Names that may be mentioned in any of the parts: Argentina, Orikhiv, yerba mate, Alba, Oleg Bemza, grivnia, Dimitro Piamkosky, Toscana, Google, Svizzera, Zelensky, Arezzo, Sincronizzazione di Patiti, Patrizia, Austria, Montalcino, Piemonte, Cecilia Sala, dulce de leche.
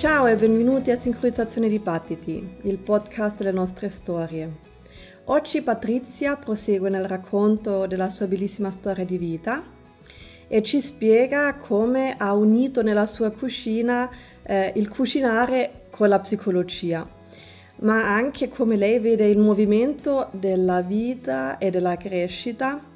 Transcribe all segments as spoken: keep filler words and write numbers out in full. Ciao e benvenuti a Sincronizzazione di Patiti, il podcast delle nostre storie. Oggi Patrizia prosegue nel racconto della sua bellissima storia di vita e ci spiega come ha unito nella sua cucina eh, il cucinare con la psicologia, ma anche come lei vede il movimento della vita e della crescita.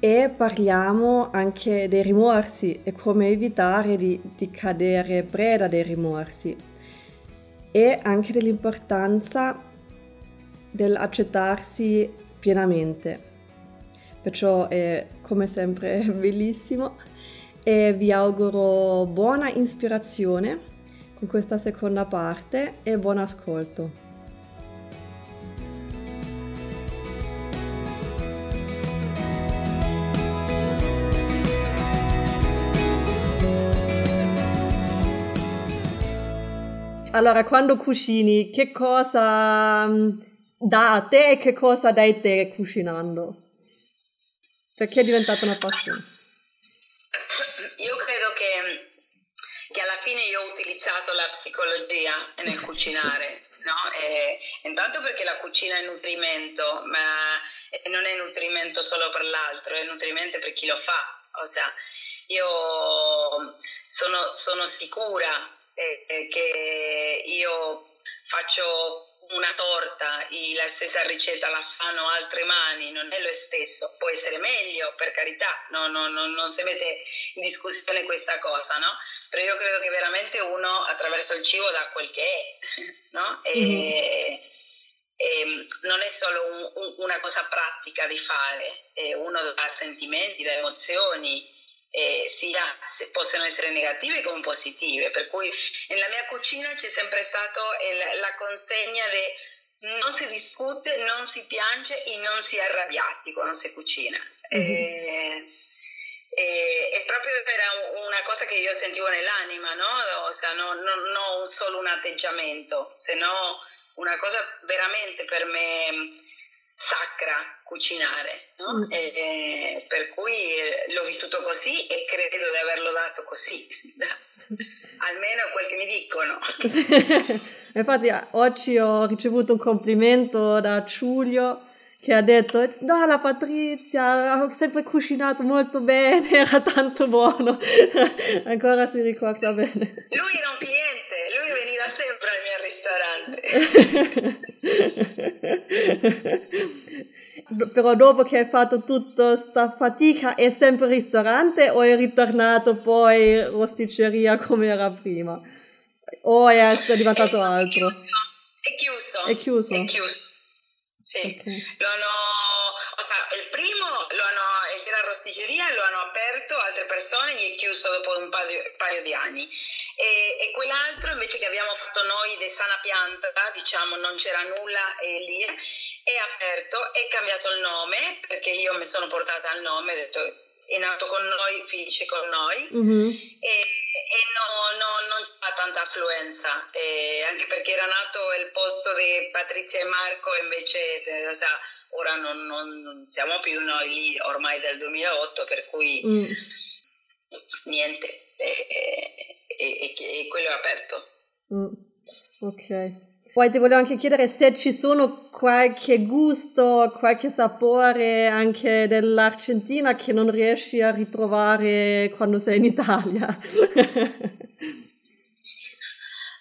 E parliamo anche dei rimorsi e come evitare di, di cadere preda dei rimorsi, e anche dell'importanza dell'accettarsi pienamente. Perciò è come sempre bellissimo e vi auguro buona ispirazione con questa seconda parte e buon ascolto. Allora, quando cucini, che cosa dà a te e che cosa dai te cucinando? Perché è diventata una passione? Io credo che, che alla fine io ho utilizzato la psicologia nel cucinare, no? E, intanto perché la cucina è nutrimento, ma non è nutrimento solo per l'altro, è nutrimento per chi lo fa. O sea, io sono, sono sicura che io faccio una torta e la stessa ricetta la fanno altre mani, non è lo stesso, può essere meglio, per carità, no, no, no, non si mette in discussione questa cosa, no? Però io credo che veramente uno attraverso il cibo dà quel che è, no? E, mm-hmm. e non è solo un, un, una cosa pratica di fare, e uno dà sentimenti, dà emozioni, Eh, sia possono essere negative come positive, per cui nella mia cucina c'è sempre stato il, la consegna di non si discute, non si piange e non si è arrabbiati quando si cucina. Mm-hmm. eh, eh, è proprio era una cosa che io sentivo nell'anima, no? O sea, non no, no solo un atteggiamento, se no una cosa veramente per me sacra cucinare, no? Mm. E, e, per cui l'ho vissuto così e credo di averlo dato così, almeno quel che mi dicono. Infatti oggi ho ricevuto un complimento da Giulio che ha detto: no, la Patrizia ho sempre cucinato molto bene, era tanto buono. Ancora si ricorda bene. Lui era un cliente, lui veniva sempre al mio ristorante. Però dopo che hai fatto tutta sta fatica è sempre ristorante o è ritornato poi rosticceria come era prima? O è diventato è, altro? È chiuso. È chiuso. È chiuso. Sì, okay. Lo hanno, o sea, il primo, lo hanno, la rosticceria lo hanno aperto altre persone e è chiuso dopo un paio, un paio di anni. E, e quell'altro invece che abbiamo fatto noi di sana pianta, diciamo non c'era nulla e lì è aperto, è cambiato il nome perché io mi sono portata al nome, ho detto è nato con noi, finisce con noi. Mm-hmm. e, e no, no, non ha tanta affluenza, e anche perché era nato il posto di Patrizia e Marco, invece o sea, ora non, non, non siamo più noi lì ormai dal duemilaotto, per cui mm. niente, e, e, e, e quello è aperto. Mm. Ok. Poi ti volevo anche chiedere se ci sono qualche gusto, qualche sapore anche dell'Argentina che non riesci a ritrovare quando sei in Italia.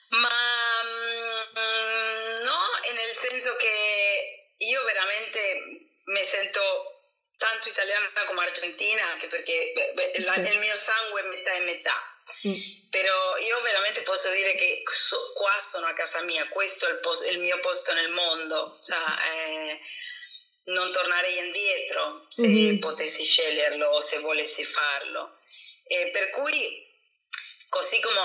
Ma no, nel senso che io veramente mi sento tanto italiana come argentina, anche perché la, il mio sangue è metà e metà. Mm. Però io veramente posso dire che so, qua sono a casa mia, questo è il, posto, il mio posto nel mondo, sa, eh, non tornerei indietro se mm-hmm. potessi sceglierlo o se volessi farlo, eh, per cui così come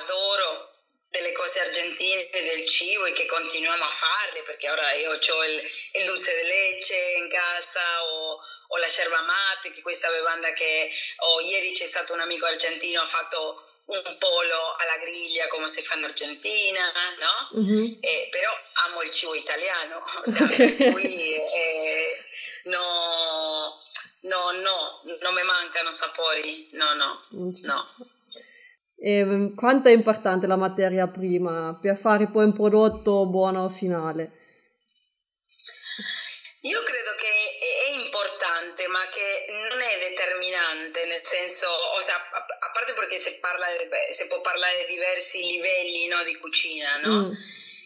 adoro delle cose argentine, del cibo, e che continuiamo a farle, perché ora io ho il, il dulce de leche in casa, o o la yerba mate, che questa bevanda che oh, ieri c'è stato un amico argentino, ha fatto un polo alla griglia come si fa in Argentina, no? Mm-hmm. Eh, però amo il cibo italiano, okay. Per cui eh, no, no, no, non mi mancano sapori, no, no, mm-hmm. no. e quanto è importante la materia prima per fare poi un prodotto buono finale? Io credo che è importante, ma che non è determinante, nel senso, o sea, a parte perché si parla, si può parlare di diversi livelli, no, di cucina, no? Mm.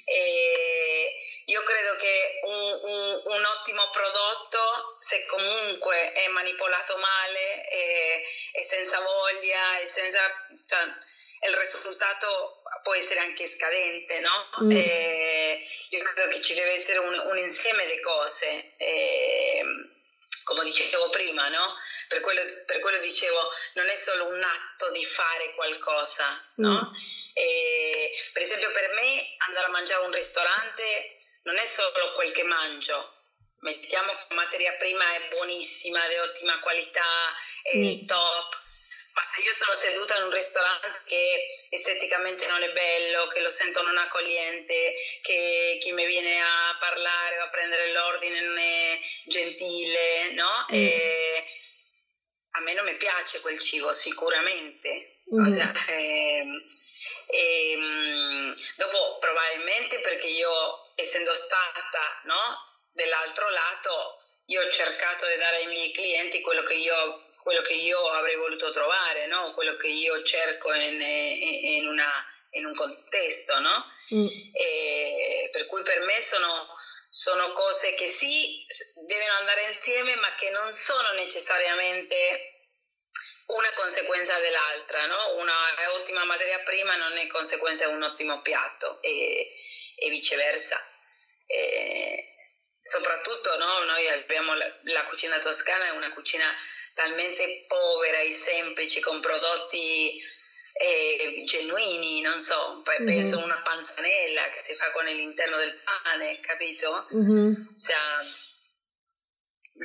E io credo che un, un, un ottimo prodotto, se comunque è manipolato male e, e senza voglia, e senza, cioè, il risultato può essere anche scadente, no? Mm. E io credo che ci deve essere un, un insieme di cose, e, come dicevo prima, no? Per quello, per quello dicevo, non è solo un atto di fare qualcosa, no? Mm. E, per esempio, per me andare a mangiare a un ristorante non è solo quel che mangio, mettiamo che la materia prima è buonissima, di ottima qualità, è mm. top, ma se io sono seduta in un ristorante che esteticamente non è bello, che lo sento non accogliente, che chi mi viene a parlare o a prendere l'ordine non è gentile, no? Mm. E a me non mi piace quel cibo, sicuramente. Mm. O sea, eh, E, um, dopo probabilmente perché io, essendo stata, no, dell'altro lato, io ho cercato di dare ai miei clienti quello che io, quello che io avrei voluto trovare, no? Quello che io cerco in, in, una, in un contesto, no? Mm. E, per cui per me sono, sono cose che sì, devono andare insieme, ma che non sono necessariamente una conseguenza dell'altra, no? Una ottima materia prima non è conseguenza di un ottimo piatto, e, e viceversa. E soprattutto, no, noi abbiamo la, la cucina toscana è una cucina talmente povera e semplice, con prodotti eh, genuini, non so, penso mm-hmm. una panzanella che si fa con l'interno del pane, capito? Mm-hmm. O sea,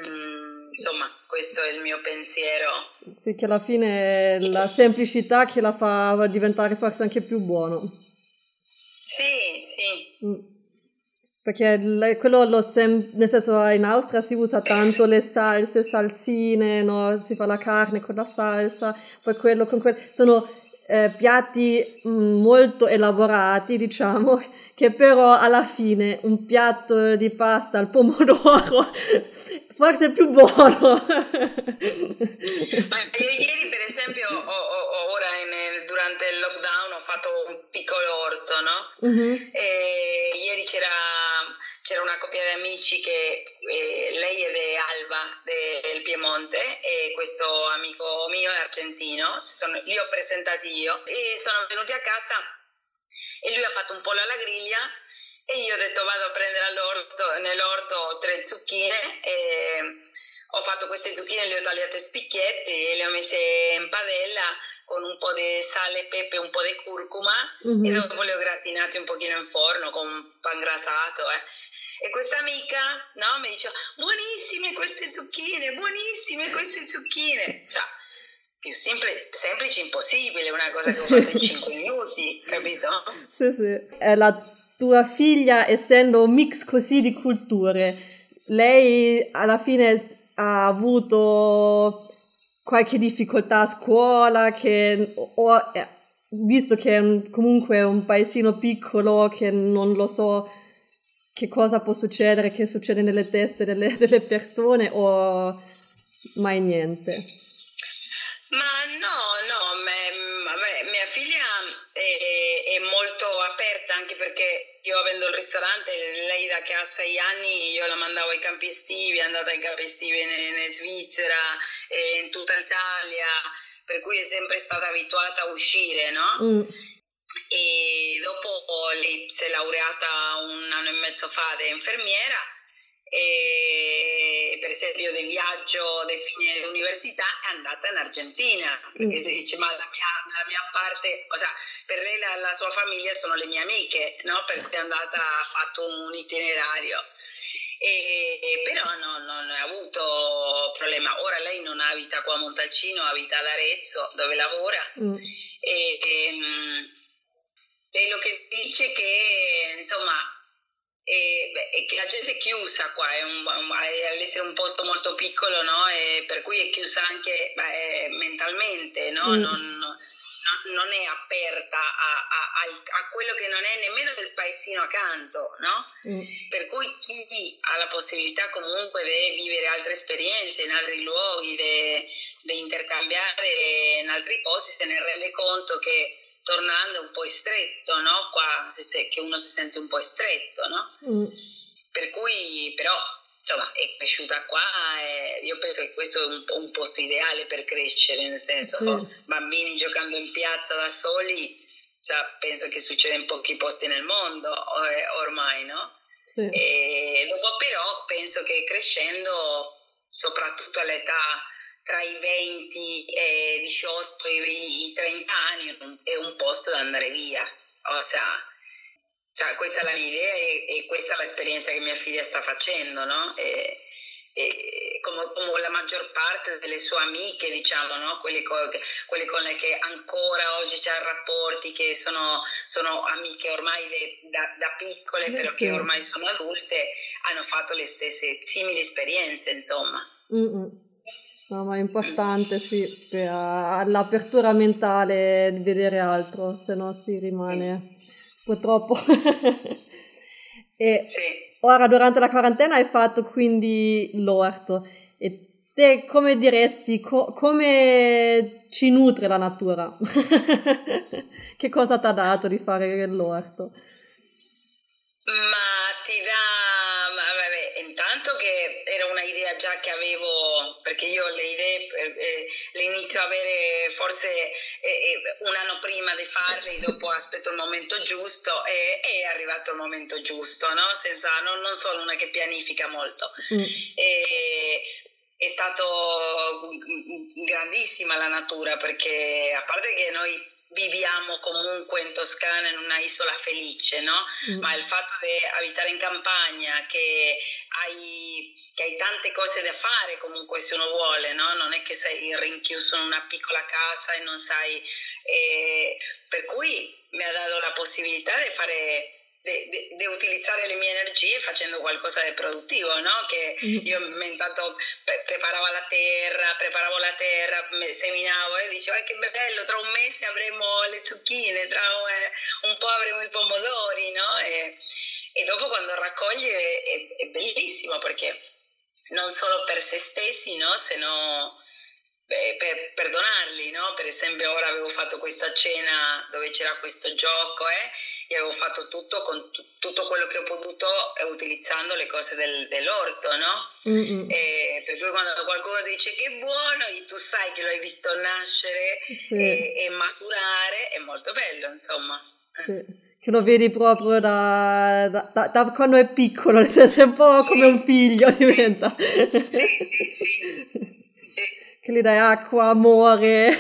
mm, insomma, questo è il mio pensiero. Sì, che alla fine è la semplicità che la fa diventare forse anche più buono. Sì, sì. Mm. Perché quello lo sem- nel senso, in Austria si usa tanto le salse, salsine, no? Si fa la carne con la salsa, poi quello con quello. Sono eh, piatti molto elaborati, diciamo, che però alla fine un piatto di pasta al pomodoro forse è più buono. Ma io ieri, per esempio, ho, ho, ora in, durante il lockdown ho fatto un piccolo orto, no? Mm-hmm. E ieri c'era, c'era una coppia di amici che eh, lei è di Alba, del Piemonte, e questo amico mio è argentino, sono, li ho presentati io, e sono venuti a casa e lui ha fatto un pollo alla griglia, e io ho detto vado a prendere all'orto, nell'orto tre zucchine, e ho fatto queste zucchine, le ho tagliate a spicchietti e le ho messe in padella con un po' di sale, pepe, un po' di curcuma, mm-hmm. e dopo le ho gratinate un pochino in forno con pan grattato, eh. E questa amica, no, mi dice buonissime queste zucchine, buonissime queste zucchine, cioè, più semplice, semplice impossibile, una cosa che ho fatto in cinque minuti, capito? Sì, sì. È la tua figlia, essendo un mix così di culture, lei alla fine ha avuto qualche difficoltà a scuola, che o, visto che è un, comunque è un paesino piccolo, che non lo so che cosa può succedere, che succede nelle teste delle, delle persone, o mai niente? Ma no, no, me, vabbè, mia figlia è, è molto aperta, anche perché io, avendo il ristorante, lei da che ha sei anni io la mandavo ai campi estivi, è andata ai campi estivi in, in Svizzera, eh, in tutta Italia, per cui è sempre stata abituata a uscire, no? Mm. E dopo lei si è laureata un anno e mezzo fa di infermiera, e per esempio del viaggio del fine dell'università è andata in Argentina, perché mm. dice ma la mia, la mia parte, o sea, per lei la, la sua famiglia sono le mie amiche, no? Per cui è andata, ha fatto un itinerario, e, e, però no, non ha avuto problema. Ora lei non abita qua a Montalcino, abita ad Arezzo dove lavora, mm. e, e lei lo che dice che insomma E, beh, che la gente è chiusa qua, è un, è un posto molto piccolo, no? E per cui è chiusa anche beh, mentalmente, no? Mm. Non, non è aperta a, a, a quello che non è nemmeno del paesino accanto, no? Mm. Per cui chi ha la possibilità comunque di vivere altre esperienze in altri luoghi, di intercambiare in altri posti, se ne rende conto che tornando un po' stretto, no? Qua che uno si sente un po' stretto, no? Mm. Per cui però insomma è cresciuta qua, e io penso che questo è un, un posto ideale per crescere, nel senso sì. no? Bambini giocando in piazza da soli, cioè, penso che succeda in pochi posti nel mondo ormai, no? Sì. E dopo però penso che crescendo, soprattutto all'età tra i venti e i diciotto, i, i trenta anni, è un posto da andare via, o sea, cioè, questa è la mia idea e, e questa è l'esperienza che mia figlia sta facendo, no? E, e, come, come la maggior parte delle sue amiche, diciamo, no? Quelle, co- quelle con le che ancora oggi c'ha rapporti, che sono, sono amiche ormai de, da, da piccole, mm-hmm. però che ormai sono adulte, hanno fatto le stesse simili esperienze, insomma. Mm-hmm. No, ma è importante, sì, per uh, l'apertura mentale di vedere altro, se no si rimane... Sì. Purtroppo. E sì. Ora durante la quarantena hai fatto quindi l'orto. E te come diresti, co- come ci nutre la natura? Che cosa ti ha dato di fare l'orto? Ma ti dà, ma vabbè, intanto che era una idea già che avevo, perché io le idee eh, le inizio a avere forse eh, un anno prima di farle, dopo aspetto il momento giusto e è arrivato il momento giusto, no? Senza, non, non sono una che pianifica molto. Mm. E, è stato grandissima la natura, perché a parte che noi viviamo comunque in Toscana in una isola felice, no? Mm. Ma il fatto di abitare in campagna, che hai, che hai tante cose da fare comunque se uno vuole, no? Non è che sei rinchiuso in una piccola casa e non sai... Eh, per cui mi ha dato la possibilità di fare... di utilizzare le mie energie facendo qualcosa di produttivo, no? Che io intanto pre- preparavo la terra, preparavo la terra, seminavo e dicevo eh, che bello, tra un mese avremo le zucchine, tra un, un po' avremo i pomodori, no? E, e dopo quando raccogli è, è, è bellissimo, perché non solo per se stessi, no? Se no... Beh, per, per donarli, no? Per esempio ora avevo fatto questa cena dove c'era questo gioco eh? e avevo fatto tutto con t- tutto quello che ho potuto eh, utilizzando le cose del, dell'orto, no? E, per cui quando qualcuno dice che è buono e tu sai che lo hai visto nascere sì. e, e maturare, è molto bello, insomma. Sì. Che lo vedi proprio da, da, da, da quando è piccolo, nel senso è un po' sì. come un figlio diventa. Sì, sì, sì. Che gli dai acqua, amore,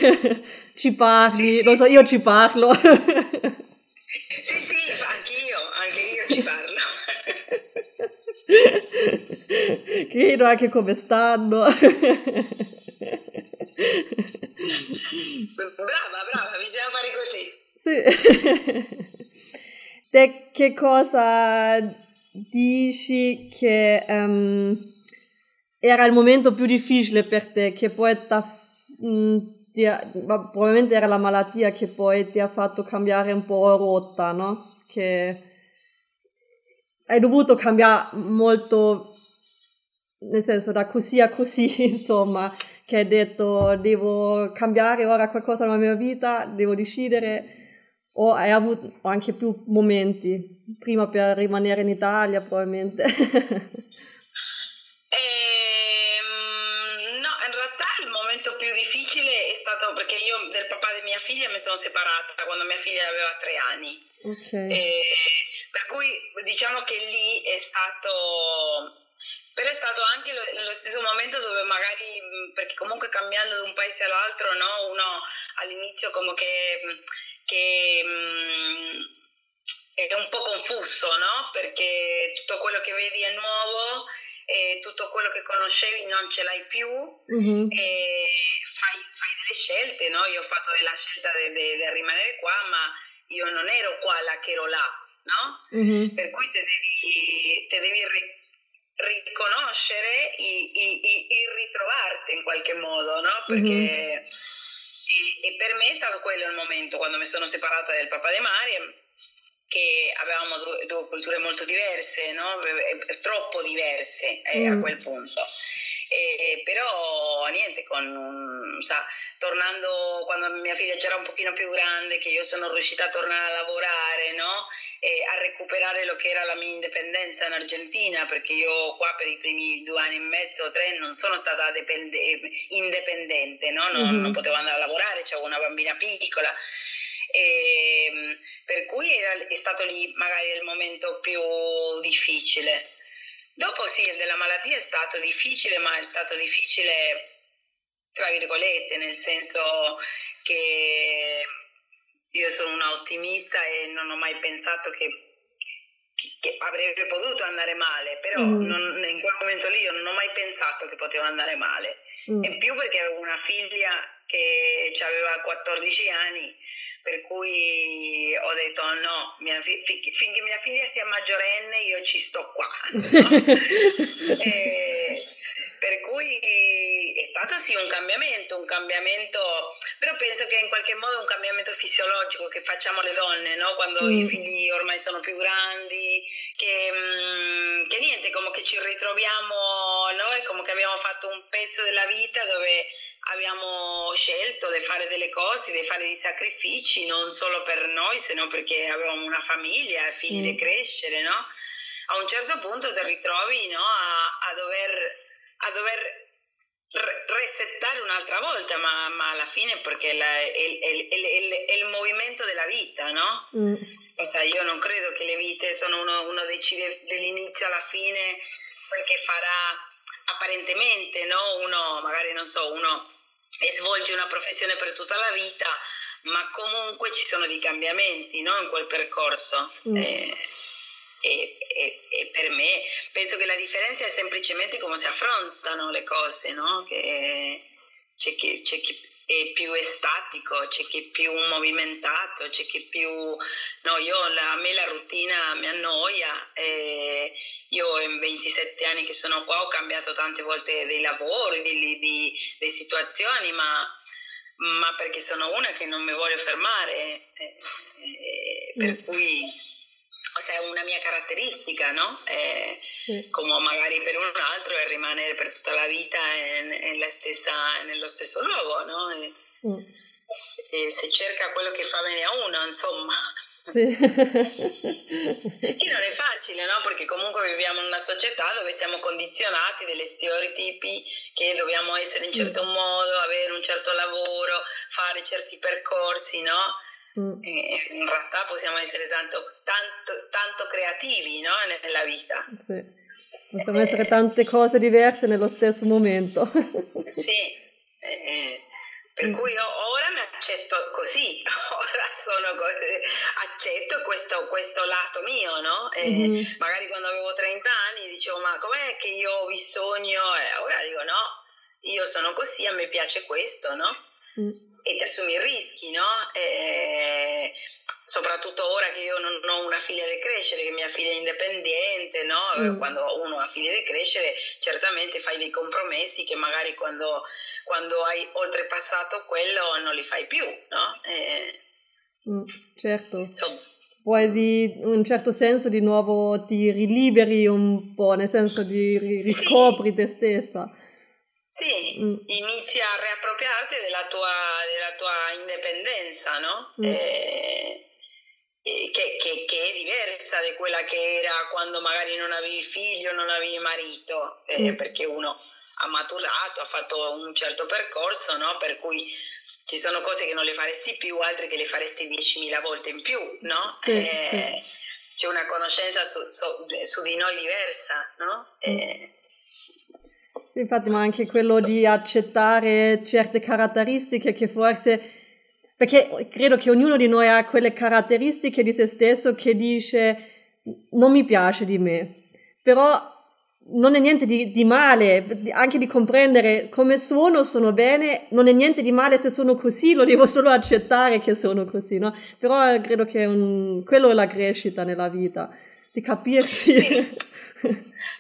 ci parli, sì, lo so, io ci parlo. Sì, sì, anch'io, anche io ci parlo. Chiedo anche come stanno. Brava, brava, bisogna fare così. Sì. Te che cosa dici che... Um, era il momento più difficile per te, che poi ti ha, probabilmente era la malattia che poi ti ha fatto cambiare un po' rotta, no? Che hai dovuto cambiare molto, nel senso da così a così, insomma, che hai detto devo cambiare ora qualcosa nella mia vita, devo decidere, o hai avuto anche più momenti, prima per rimanere in Italia probabilmente. Ehm, no, in realtà il momento più difficile è stato perché io del papà di mia figlia mi sono separata quando mia figlia aveva tre anni. Okay. E, per cui diciamo che lì è stato... Però è stato anche lo, lo stesso momento dove magari, perché comunque cambiando da un paese all'altro, no? Uno all'inizio come che... che mh, è un po' confuso, no? Perché tutto quello che vedi è nuovo... E tutto quello che conoscevi non ce l'hai più, mm-hmm. e fai, fai delle scelte, no? Io ho fatto della scelta di rimanere qua, ma io non ero qua la che ero là, no? Mm-hmm. Per cui te devi, te devi ri- riconoscere e ritrovarti in qualche modo, no? Perché mm-hmm. e, E per me è stato quello il momento, quando mi sono separata del papà di Mariam, che avevamo due, due culture molto diverse, no? Troppo diverse eh, mm. a quel punto. E, però niente, con, sa, tornando quando mia figlia già era un pochino più grande, che io sono riuscita a tornare a lavorare, no? E a recuperare lo che era la mia indipendenza in Argentina, perché io qua per i primi due anni e mezzo o tre non sono stata depende- indipendente, no? Non, mm-hmm. non potevo andare a lavorare, c'avevo una bambina piccola. E, per cui era, è stato lì magari il momento più difficile. Dopo sì, il della malattia è stato difficile, ma è stato difficile tra virgolette, nel senso che io sono una ottimista e non ho mai pensato che, che avrebbe potuto andare male, però mm. non, in quel momento lì io non ho mai pensato che poteva andare male, mm. e più perché avevo una figlia che aveva quattordici anni, per cui ho detto no, mia fi- finché mia figlia sia maggiorenne io ci sto qua, no? E per cui è stato sì un cambiamento, un cambiamento, però penso che in qualche modo un cambiamento fisiologico che facciamo le donne, no? Quando mm. i figli ormai sono più grandi, che, che niente, come che ci ritroviamo, no? È come che abbiamo fatto un pezzo della vita dove abbiamo scelto di fare delle cose, di fare dei sacrifici, non solo per noi, se no perché avevamo una famiglia, figli mm. da crescere, no? A un certo punto ti ritrovi, no, a, a dover, a dover re- resettare un'altra volta, ma, ma alla fine perché la, è, è, è, è, è il movimento della vita, no? Mm. O sea, io non credo che le vite sono uno, uno decide dall'inizio alla fine quel che farà apparentemente, no? Uno magari, non so, uno e svolge una professione per tutta la vita, ma comunque ci sono dei cambiamenti, no? In quel percorso. Mm. Eh, e, e, e per me penso che la differenza è semplicemente come si affrontano le cose, no? Che c'è chi, c'è chi è più estatico, c'è chi è più movimentato, c'è chi è più... No, io, la, a me la routine mi annoia. Eh, Io in ventisette anni che sono qua ho cambiato tante volte dei lavori, di, di, di situazioni, ma, ma perché sono una che non mi voglio fermare, eh, eh, per mm. cui o sea, è una mia caratteristica, no? Eh, mm. Come magari per un altro è rimanere per tutta la vita in, in la stessa, nello stesso luogo, no? E, mm. e se cerca quello che fa bene a uno, insomma... Sì. Che non è facile, no? Perché comunque viviamo in una società dove siamo condizionati degli stereotipi, che dobbiamo essere in certo mm. modo, avere un certo lavoro, fare certi percorsi, no? Mm. E in realtà possiamo essere tanto, tanto, tanto creativi, no? Nella vita. Sì. Possiamo eh. essere tante cose diverse nello stesso momento. Sì. Eh. Per cui io ora mi accetto così, ora sono così, accetto questo, questo lato mio, no? E mm-hmm. magari quando avevo trenta anni dicevo, ma com'è che io ho bisogno? E ora dico, no, io sono così, a me piace questo, no? Mm. E ti assumi i rischi, no? E soprattutto ora che io non ho una figlia da crescere, che mia figlia è indipendente, no? Mm. Quando uno ha figlia da crescere, certamente fai dei compromessi che magari quando... quando hai oltrepassato quello non li fai più, no? Eh... Mm, certo. Insomma. Poi di, in un certo senso di nuovo ti riliberi un po', nel senso di riscopri sì. te stessa. Sì, mm. inizia a riappropriarti della tua, della tua indipendenza, no? Mm. Eh... Che, che, che è diversa di quella che era quando magari non avevi figlio, non avevi marito, eh, mm. perché uno... ha maturato, ha fatto un certo percorso, no? Per cui ci sono cose che non le faresti più, altre che le faresti diecimila volte in più, no? Sì, eh, sì. C'è una conoscenza su, su, su di noi diversa, no? Eh. Sì, infatti, ma anche quello di accettare certe caratteristiche che forse... Perché credo che ognuno di noi ha quelle caratteristiche di se stesso che dice non mi piace di me, però... non è niente di, di male, anche di comprendere come sono, sono bene, non è niente di male se sono così, lo devo solo accettare che sono così, no? Però credo che un, quello è la crescita nella vita, di capirsi. Sì.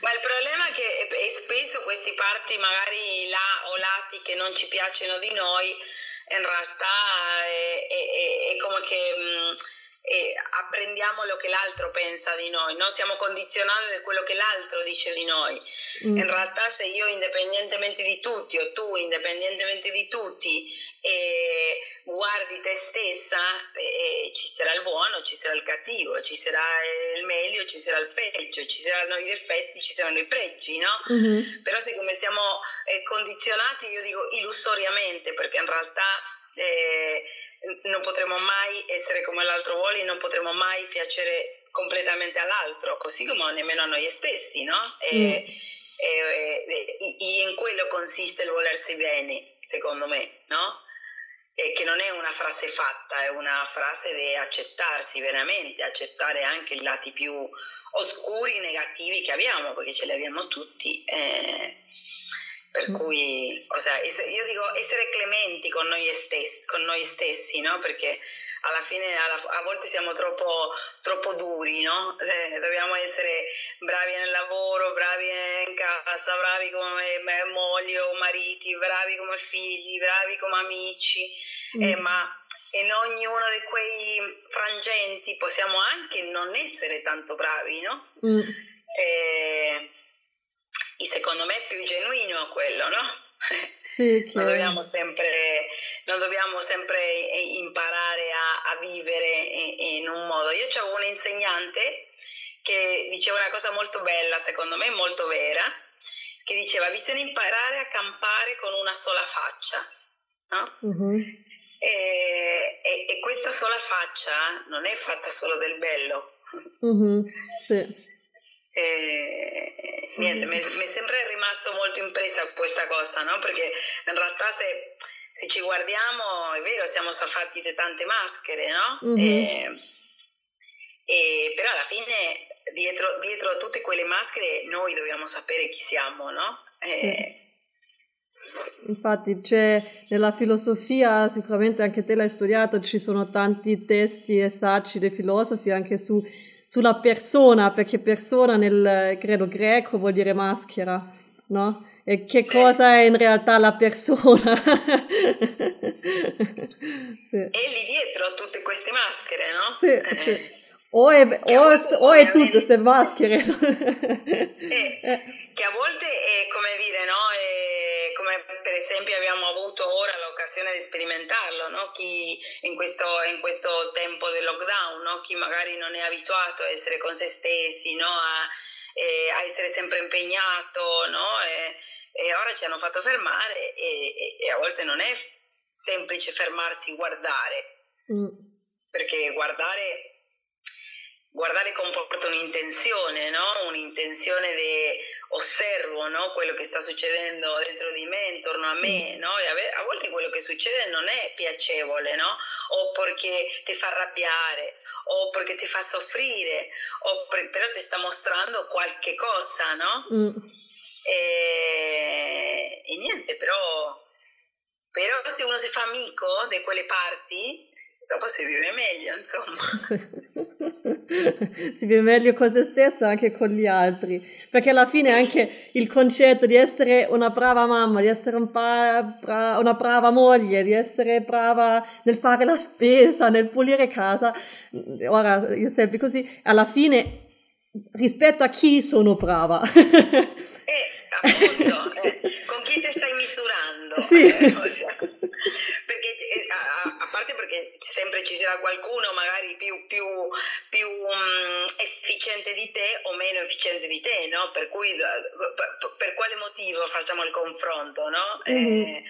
Ma il problema è che è spesso queste parti magari là o lati che non ci piacciono di noi in realtà è, è, è come che mh, è, apprendiamo lo che l'altro pensa di noi, no? Siamo condizionati da quello che l'altro dice di noi. Mm. In realtà se io indipendentemente di tutti o tu indipendentemente di tutti eh, guardi te stessa, eh, ci sarà il buono, ci sarà il cattivo, ci sarà il meglio, ci sarà il peggio, ci saranno i difetti, ci saranno i pregi, no? Mm-hmm. Però siccome siamo eh, condizionati, io dico illusoriamente, perché in realtà eh, non potremo mai essere come l'altro vuole, non potremo mai piacere completamente all'altro, così come nemmeno a noi stessi, no? E, mm. e, e, e in quello consiste il volersi bene, secondo me, no? E che non è una frase fatta, è una frase di accettarsi veramente, accettare anche i lati più oscuri, negativi che abbiamo, perché ce li abbiamo tutti, eh, per cui, o sea, io dico essere clementi con noi stessi, con noi stessi, no? Perché alla fine alla, a volte siamo troppo, troppo duri, no? Eh, dobbiamo essere bravi nel lavoro, bravi in casa, bravi come moglie o mariti, bravi come figli, bravi come amici, mm. eh, ma in ognuno di quei frangenti possiamo anche non essere tanto bravi, no? Mm. Eh, e secondo me è più genuino quello, no? Sì, non dobbiamo sempre, non dobbiamo sempre imparare a, a vivere in, in un modo. Io c'avevo un insegnante che diceva una cosa molto bella, secondo me molto vera, che diceva bisogna imparare a campare con una sola faccia, no? Uh-huh. e, e, e questa sola faccia non è fatta solo del bello. Uh-huh. Sì. Eh, niente, mi, mi è sempre rimasto molto impressa questa cosa, no? Perché in realtà se, se ci guardiamo è vero, siamo staffati di tante maschere, no? Mm-hmm. eh, eh, però alla fine dietro, dietro a tutte quelle maschere noi dobbiamo sapere chi siamo, no? Eh, infatti c'è nella filosofia, sicuramente anche te l'hai studiato, ci sono tanti testi e saggi dei filosofi anche su sulla persona, perché persona nel credo greco vuol dire maschera, no? E che cosa è in realtà la persona? Sì. E lì dietro tutte queste maschere, no? Sì, sì. O è, o, volte, o è tutte queste maschere. Eh, che a volte è come dire, no? È come per esempio abbiamo avuto ora l'occasione di sperimentarlo, no? Chi in questo, in questo tempo del lockdown, no? Chi magari non è abituato a essere con se stessi, no? A, eh, a essere sempre impegnato, no? E, e ora ci hanno fatto fermare e, e, e a volte non è semplice fermarsi, guardare. Mm. Perché guardare... Guardare comporta un'intenzione, no? Un'intenzione di osservo, no? Quello che sta succedendo dentro di me, intorno a me, no? E a volte quello che succede non è piacevole, no? O perché ti fa arrabbiare, o perché ti fa soffrire, o per, però ti sta mostrando qualche cosa, no? Mm. E, e niente, però, però se uno si fa amico di quelle parti, dopo si vive meglio, insomma. Si vive meglio con se stesso e anche con gli altri, perché alla fine anche il concetto di essere una brava mamma, di essere un pa- bra- una brava moglie, di essere brava nel fare la spesa, nel pulire casa, ora esempi così, alla fine rispetto a chi sono brava. Eh, appunto, eh, con chi ti stai misurando? Sì. Eh, o sea, perché a, a parte perché sempre ci sarà qualcuno magari più, più, più um, efficiente di te o meno efficiente di te, no? Per cui per, per quale motivo facciamo il confronto, no? Mm-hmm. E,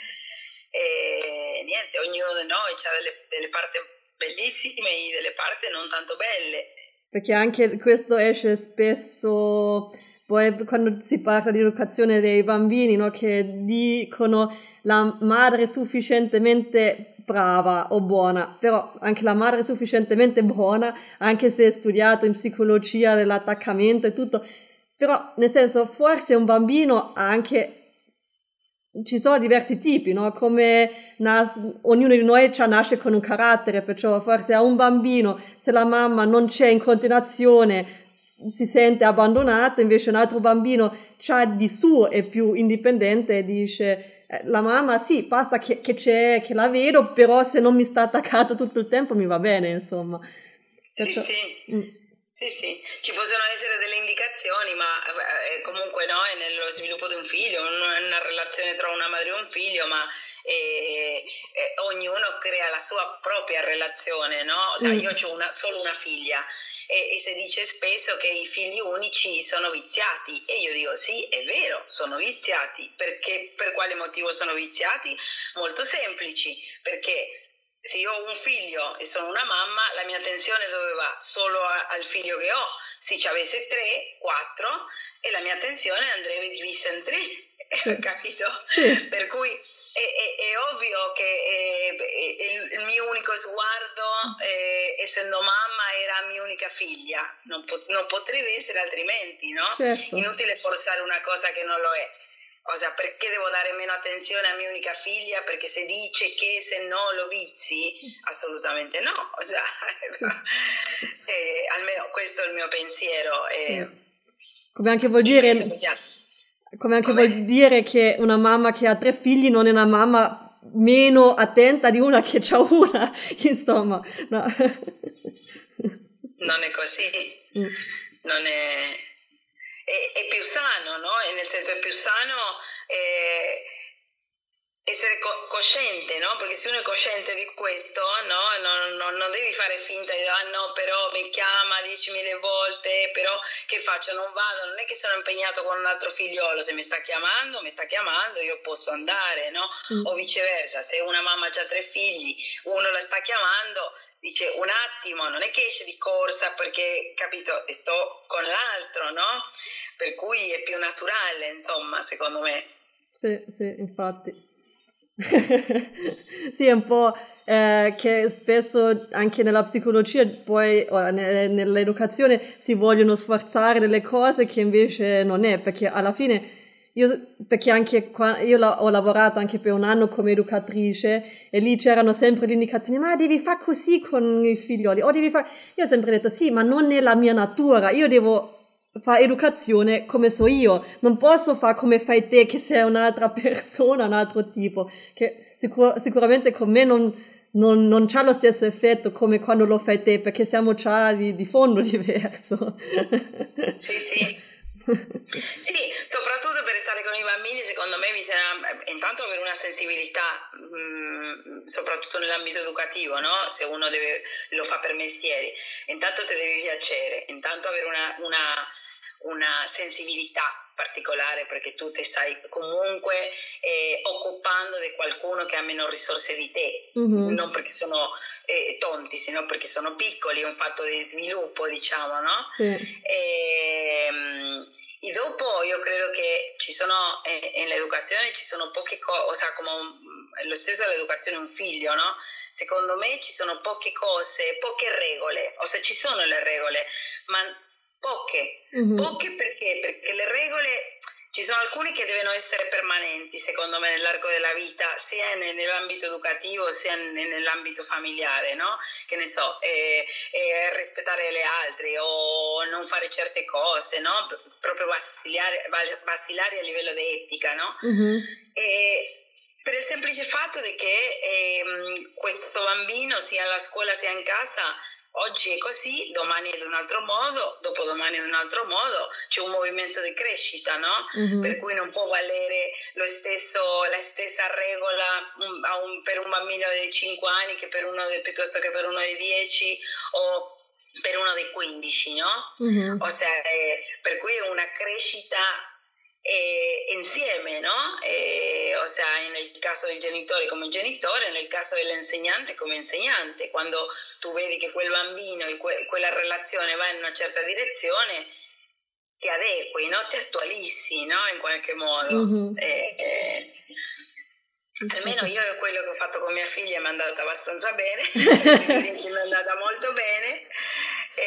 e niente, ognuno di noi ha delle, delle parti bellissime e delle parti non tanto belle. Perché anche questo esce spesso... Poi quando si parla di educazione dei bambini, no, che dicono la madre sufficientemente brava o buona, però anche la madre sufficientemente buona, anche se è studiato in psicologia dell'attaccamento e tutto, però nel senso forse un bambino ha anche... Ci sono diversi tipi, no? Come nas- ognuno di noi già nasce con un carattere, perciò forse a un bambino se la mamma non c'è in continuazione... si sente abbandonato, invece un altro bambino c'ha di suo, è più indipendente e dice la mamma sì, basta che, che c'è, che la vedo, però se non mi sta attaccato tutto il tempo mi va bene, insomma. Sì, certo. sì. Mm. Sì, sì, ci possono essere delle indicazioni, ma eh, comunque no, è nello sviluppo di un figlio, un, una relazione tra una madre e un figlio, ma eh, eh, ognuno crea la sua propria relazione, no? Cioè, io ho una, solo una figlia. E, e si dice spesso che i figli unici sono viziati, e io dico sì, è vero, sono viziati. Perché, per quale motivo sono viziati? Molto semplici, perché se io ho un figlio e sono una mamma, la mia attenzione dove va? Solo a, al figlio che ho. Se ci avesse tre, quattro, e la mia attenzione andrebbe divisa in tre, sì. Capito? Sì. Per cui... È, è, è ovvio che è, è, è il mio unico sguardo, eh, essendo mamma, era mia unica figlia, non, po- non potrebbe essere altrimenti, no? Certo. Inutile forzare una cosa che non lo è. O sea, perché devo dare meno attenzione a mia unica figlia? Perché se dice che se no lo vizi, assolutamente no. O sea, eh, almeno questo è il mio pensiero. Eh. Come anche vuol dire... Come anche Come? vuol dire che una mamma che ha tre figli non è una mamma meno attenta di una che c'ha una, insomma. No. Non è così, mm. non è, è, è più sano, no? E nel senso è più sano eh, essere co- cosciente, no? Perché se uno è cosciente di questo, no? Non, non, non devi fare finta di ah no, però mi chiama diecimila volte, però che faccio? Non vado, non è che sono impegnato con un altro figliolo, se mi sta chiamando, mi sta chiamando, io posso andare, no? Mm. O viceversa, se una mamma ha tre figli, uno la sta chiamando, dice un attimo, non è che esce di corsa perché, capito, sto con l'altro, no? Per cui è più naturale, insomma, secondo me. Sì, sì, infatti. Sì, è un po' eh, che spesso anche nella psicologia poi o ne, nell'educazione si vogliono sforzare delle cose che invece non è, perché alla fine io, perché anche qua, io la, ho lavorato anche per un anno come educatrice e lì c'erano sempre le indicazioni, ma devi fare così con i figlioli o devi fare, io ho sempre detto sì, ma non è la mia natura, io devo fa educazione come so io, non posso fare come fai te che sei un'altra persona, un altro tipo, che sicur- sicuramente con me non, non, non c'ha lo stesso effetto come quando lo fai te, perché siamo già di, di fondo diverso. Sì, sì. Sì, soprattutto per stare con i bambini, secondo me bisogna intanto avere una sensibilità, mh, soprattutto nell'ambito educativo, no? Se uno deve, lo fa per mestieri, intanto ti devi piacere, intanto avere una, una, una sensibilità particolare, perché tu ti stai comunque eh, occupando di qualcuno che ha meno risorse di te, mm-hmm. non perché sono eh, tonti, sino perché sono piccoli, è un fatto di sviluppo, diciamo, no? Sì. E, e dopo io credo che ci sono, eh, nell'educazione ci sono poche cose, o sea, come un, lo stesso all'educazione un figlio, no? Secondo me ci sono poche cose, poche regole, o sea, ci sono le regole, ma Poche, mm-hmm. poche perché? Perché le regole, ci sono alcune che devono essere permanenti, secondo me, nell'arco della vita, sia nell'ambito educativo sia nell'ambito familiare, no? Che ne so, eh, eh, rispettare le altre o non fare certe cose, no? Proprio vacillare, vacillare a livello di etica, no? Mm-hmm. E, per il semplice fatto di che eh, questo bambino, sia alla scuola sia in casa, oggi è così, domani è in un altro modo, dopodomani è in un altro modo, c'è un movimento di crescita, no? Mm-hmm. Per cui non può valere lo stesso, la stessa regola a un, per un bambino di cinque anni che per uno di, piuttosto che per uno di dieci o per uno di quindici, no? Mm-hmm. O sea, eh, per cui è una crescita eh, insieme, no? Eh, o sea, nel caso del genitore come genitore, nel caso dell'insegnante come insegnante, quando tu vedi che quel bambino e que- quella relazione va in una certa direzione, ti adegui, no? Ti attualizzi, no? In qualche modo. Mm-hmm. Eh, eh. Almeno io quello che ho fatto con mia figlia mi è andata abbastanza bene, mi è andata molto bene, e,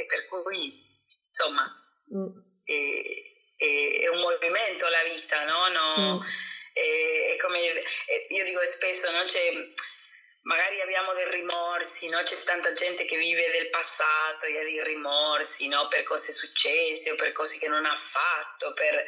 e per cui, insomma, mm. è, è, è un movimento la vita, no? No mm. è, è come, io dico spesso, no? Cioè, magari abbiamo dei rimorsi, no? C'è tanta gente che vive del passato e ha dei rimorsi, no? Per cose successe o per cose che non ha fatto, per...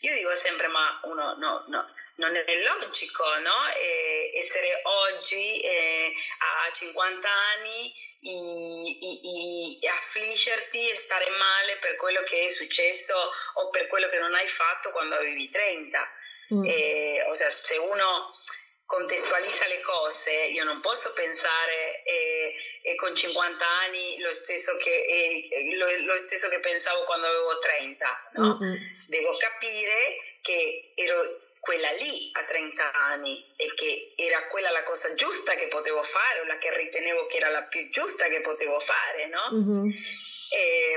Io dico sempre, ma uno no, no, non è logico, no? E essere oggi eh, a cinquanta anni i, i, i affliggerti e stare male per quello che è successo o per quello che non hai fatto quando avevi trenta. Mm. E, o sea, se uno contestualizza le cose, io non posso pensare eh, eh, con cinquanta anni lo stesso che eh, lo, lo stesso che pensavo quando avevo trenta, no? Mm-hmm. Devo capire che ero quella lì a trenta anni e che era quella la cosa giusta che potevo fare, o la che ritenevo che era la più giusta che potevo fare, no? Mm-hmm. E,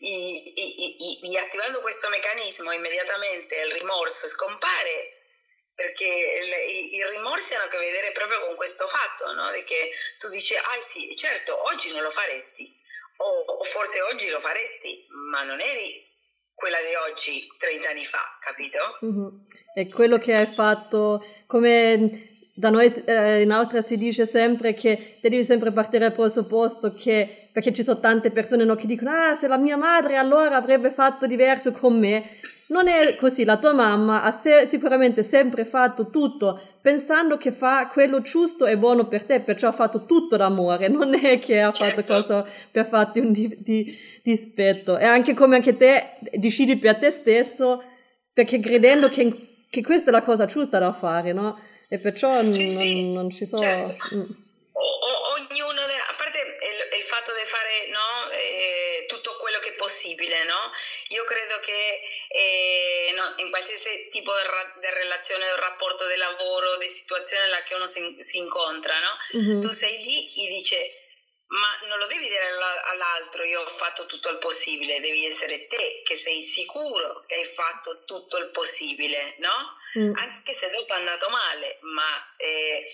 e, e, e attivando questo meccanismo immediatamente il rimorso scompare, perché i, i rimorsi hanno a che vedere proprio con questo fatto, no? Di che tu dici, ah sì, certo, oggi non lo faresti, o, o forse oggi lo faresti, ma non eri quella di oggi trenta anni fa, capito? Mm-hmm. E quello che hai fatto, come da noi eh, in Austria si dice sempre che devi sempre partire dal presupposto che, perché ci sono tante persone, no, che dicono, ah, se la mia madre allora avrebbe fatto diverso con me. Non è così, la tua mamma ha se- sicuramente sempre fatto tutto pensando che fa quello giusto e buono per te, perciò ha fatto tutto d'amore, non è che ha fatto cosa per farti un di- di- dispetto. E anche come anche te decidi per te stesso, perché credendo che, che questa è la cosa giusta da fare, no? E perciò non, sì, sì. non ci sono... Certo. Mm. O, ognuno, de- a parte il, il fatto di fare, no, eh, tutto quello che è possibile, no? Io credo che eh, no, in qualsiasi tipo di ra- de relazione, del rapporto, del lavoro, di situazione nella che uno si, si incontra, no? Mm-hmm. Tu sei lì e dice, ma non lo devi dire all'altro, io ho fatto tutto il possibile, devi essere te che sei sicuro che hai fatto tutto il possibile, no? Mm. Anche se dopo è andato male, ma... Eh,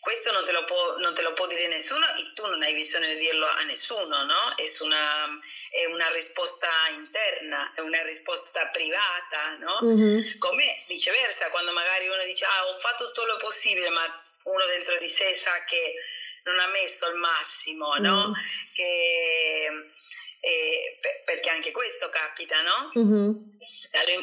questo non te lo può, non te lo può dire nessuno e tu non hai bisogno di dirlo a nessuno, no? È una, è una risposta interna, è una risposta privata, no? Mm-hmm. Come viceversa, quando magari uno dice, ah, ho fatto tutto lo possibile, ma uno dentro di sé sa che non ha messo il massimo, no? Mm-hmm. Che, eh, perché anche questo capita, no? Mm-hmm.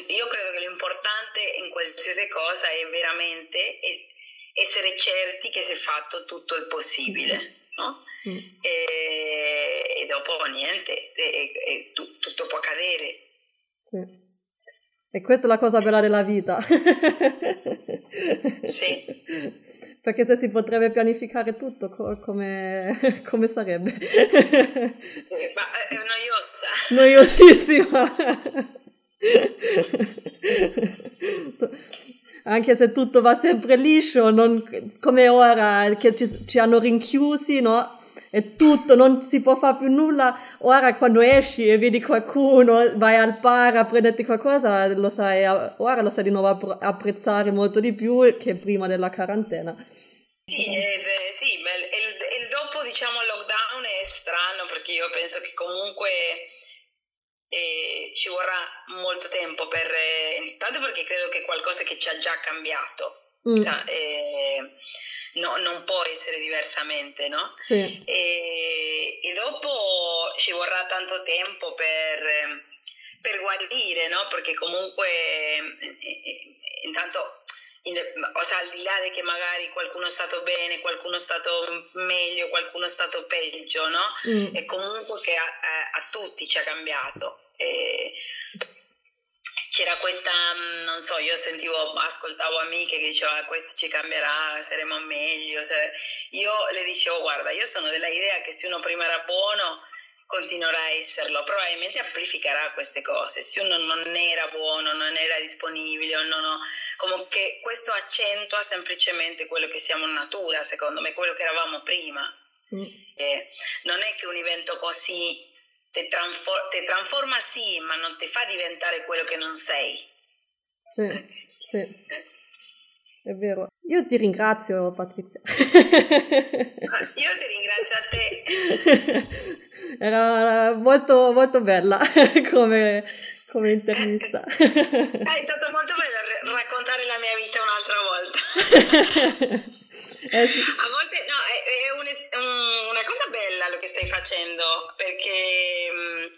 Io credo che l'importante in qualsiasi cosa è veramente... È, essere certi che si è fatto tutto il possibile, no? Mm. E, e dopo niente, e, e tu, tutto può accadere. Sì. E questa è la cosa bella della vita. Sì. Perché se si potrebbe pianificare tutto, co- come, come sarebbe? Ma è noiosa. Noiosissima. Anche se tutto va sempre liscio, non, come ora che ci, ci hanno rinchiusi, no? È tutto, non si può fare più nulla. Ora quando esci e vedi qualcuno, vai al bar a prenderti qualcosa, lo sai, ora lo sai di nuovo apprezzare molto di più che prima della quarantena. Sì, eh, sì, ma il, il dopo, diciamo, il lockdown è strano, perché io penso che comunque... E ci vorrà molto tempo per eh, tanto, perché credo che qualcosa che ci ha già cambiato, mm. cioè, eh, no, non può essere diversamente, no? Sì. E, e dopo ci vorrà tanto tempo per, per guarire, no? Perché comunque eh, intanto in, o sea, al di là di che magari qualcuno è stato bene, qualcuno è stato meglio, qualcuno è stato peggio, no? Mm. E comunque che a, a, a tutti ci ha cambiato. E c'era questa, non so, io sentivo, ascoltavo amiche che dicevano, ah, questo ci cambierà, saremo meglio. Io le dicevo, guarda, io sono dell'idea che se uno prima era buono continuerà a esserlo, probabilmente amplificherà queste cose. Se uno non era buono, non era disponibile, o non ho, come che questo accentua semplicemente quello che siamo in natura, secondo me, quello che eravamo prima. Mm. Eh, non è che un evento così ti transfor- trasforma, sì, ma non ti fa diventare quello che non sei. Sì, sì. È vero. Io ti ringrazio, Patrizia. Io ti ringrazio a te. Era molto, molto bella come, come intervista. È stato molto bello raccontare la mia vita un'altra volta. Eh sì. A volte no, è, è, un, è un, una cosa bella lo che stai facendo, perché mh,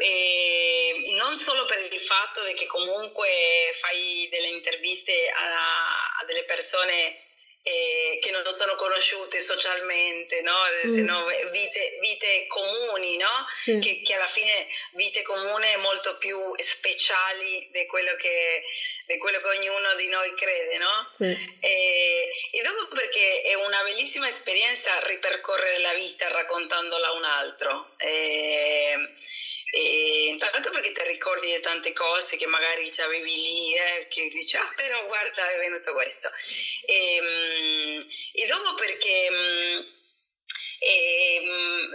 eh, non solo per il fatto de che comunque fai delle interviste a, a delle persone eh, che non sono conosciute socialmente, no? Mm. Se no vite, vite comuni, no? Sì. Che, che alla fine vite comune molto più speciali di quello che di quello che ognuno di noi crede, no? Sì. E, e dopo perché è una bellissima esperienza ripercorrere la vita raccontandola a un altro. E, e intanto perché ti ricordi di tante cose che magari avevi lì, eh, che dici, ah però guarda è venuto questo. E, e dopo perché... E,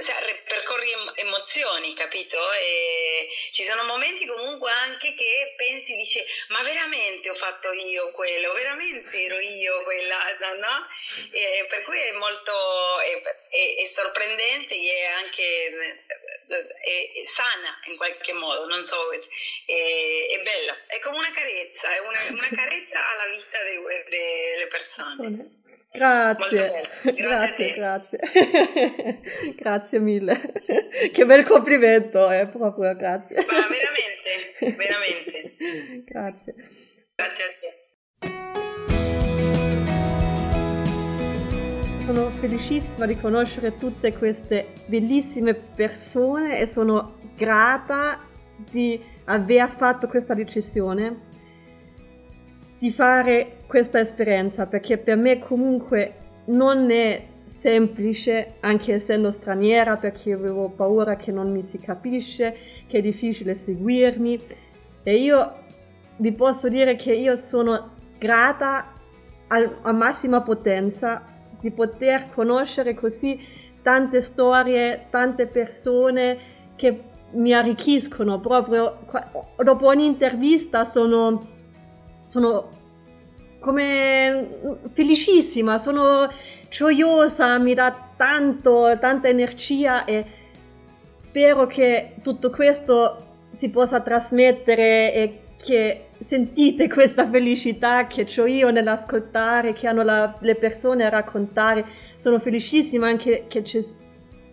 cioè, percorri emozioni, capito? E ci sono momenti comunque anche che pensi, dice, ma veramente ho fatto io quello, veramente ero io quella, no? E per cui è molto è, è, è sorprendente e è anche è, è sana in qualche modo, non so, è, è bella, è come una carezza, è una, una carezza alla vita delle de, persone. Grazie, grazie, grazie, grazie mille, che bel complimento, eh, proprio, grazie. Ma veramente, veramente. Grazie. Grazie a te. Sono felicissima di conoscere tutte queste bellissime persone e sono grata di aver fatto questa decisione, di fare questa esperienza, perché per me comunque non è semplice, anche essendo straniera, perché avevo paura che non mi si capisce, che è difficile seguirmi, e io vi posso dire che io sono grata al, a massima potenza di poter conoscere così tante storie, tante persone che mi arricchiscono proprio. Dopo ogni intervista sono Sono come felicissima, sono gioiosa, mi dà tanto, tanta energia e spero che tutto questo si possa trasmettere e che sentite questa felicità che ho io nell'ascoltare, che hanno la, le persone a raccontare. Sono felicissima anche che c'è,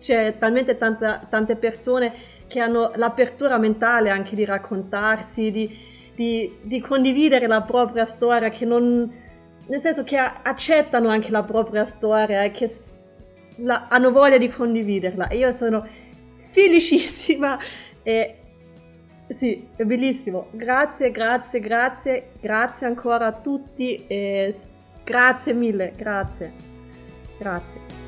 c'è talmente tanta, tante persone che hanno l'apertura mentale anche di raccontarsi, di... Di, di condividere la propria storia, che non, nel senso che accettano anche la propria storia e che la, hanno voglia di condividerla. Io sono felicissima e sì, è bellissimo. Grazie, grazie, grazie, grazie ancora a tutti e grazie mille, grazie, grazie.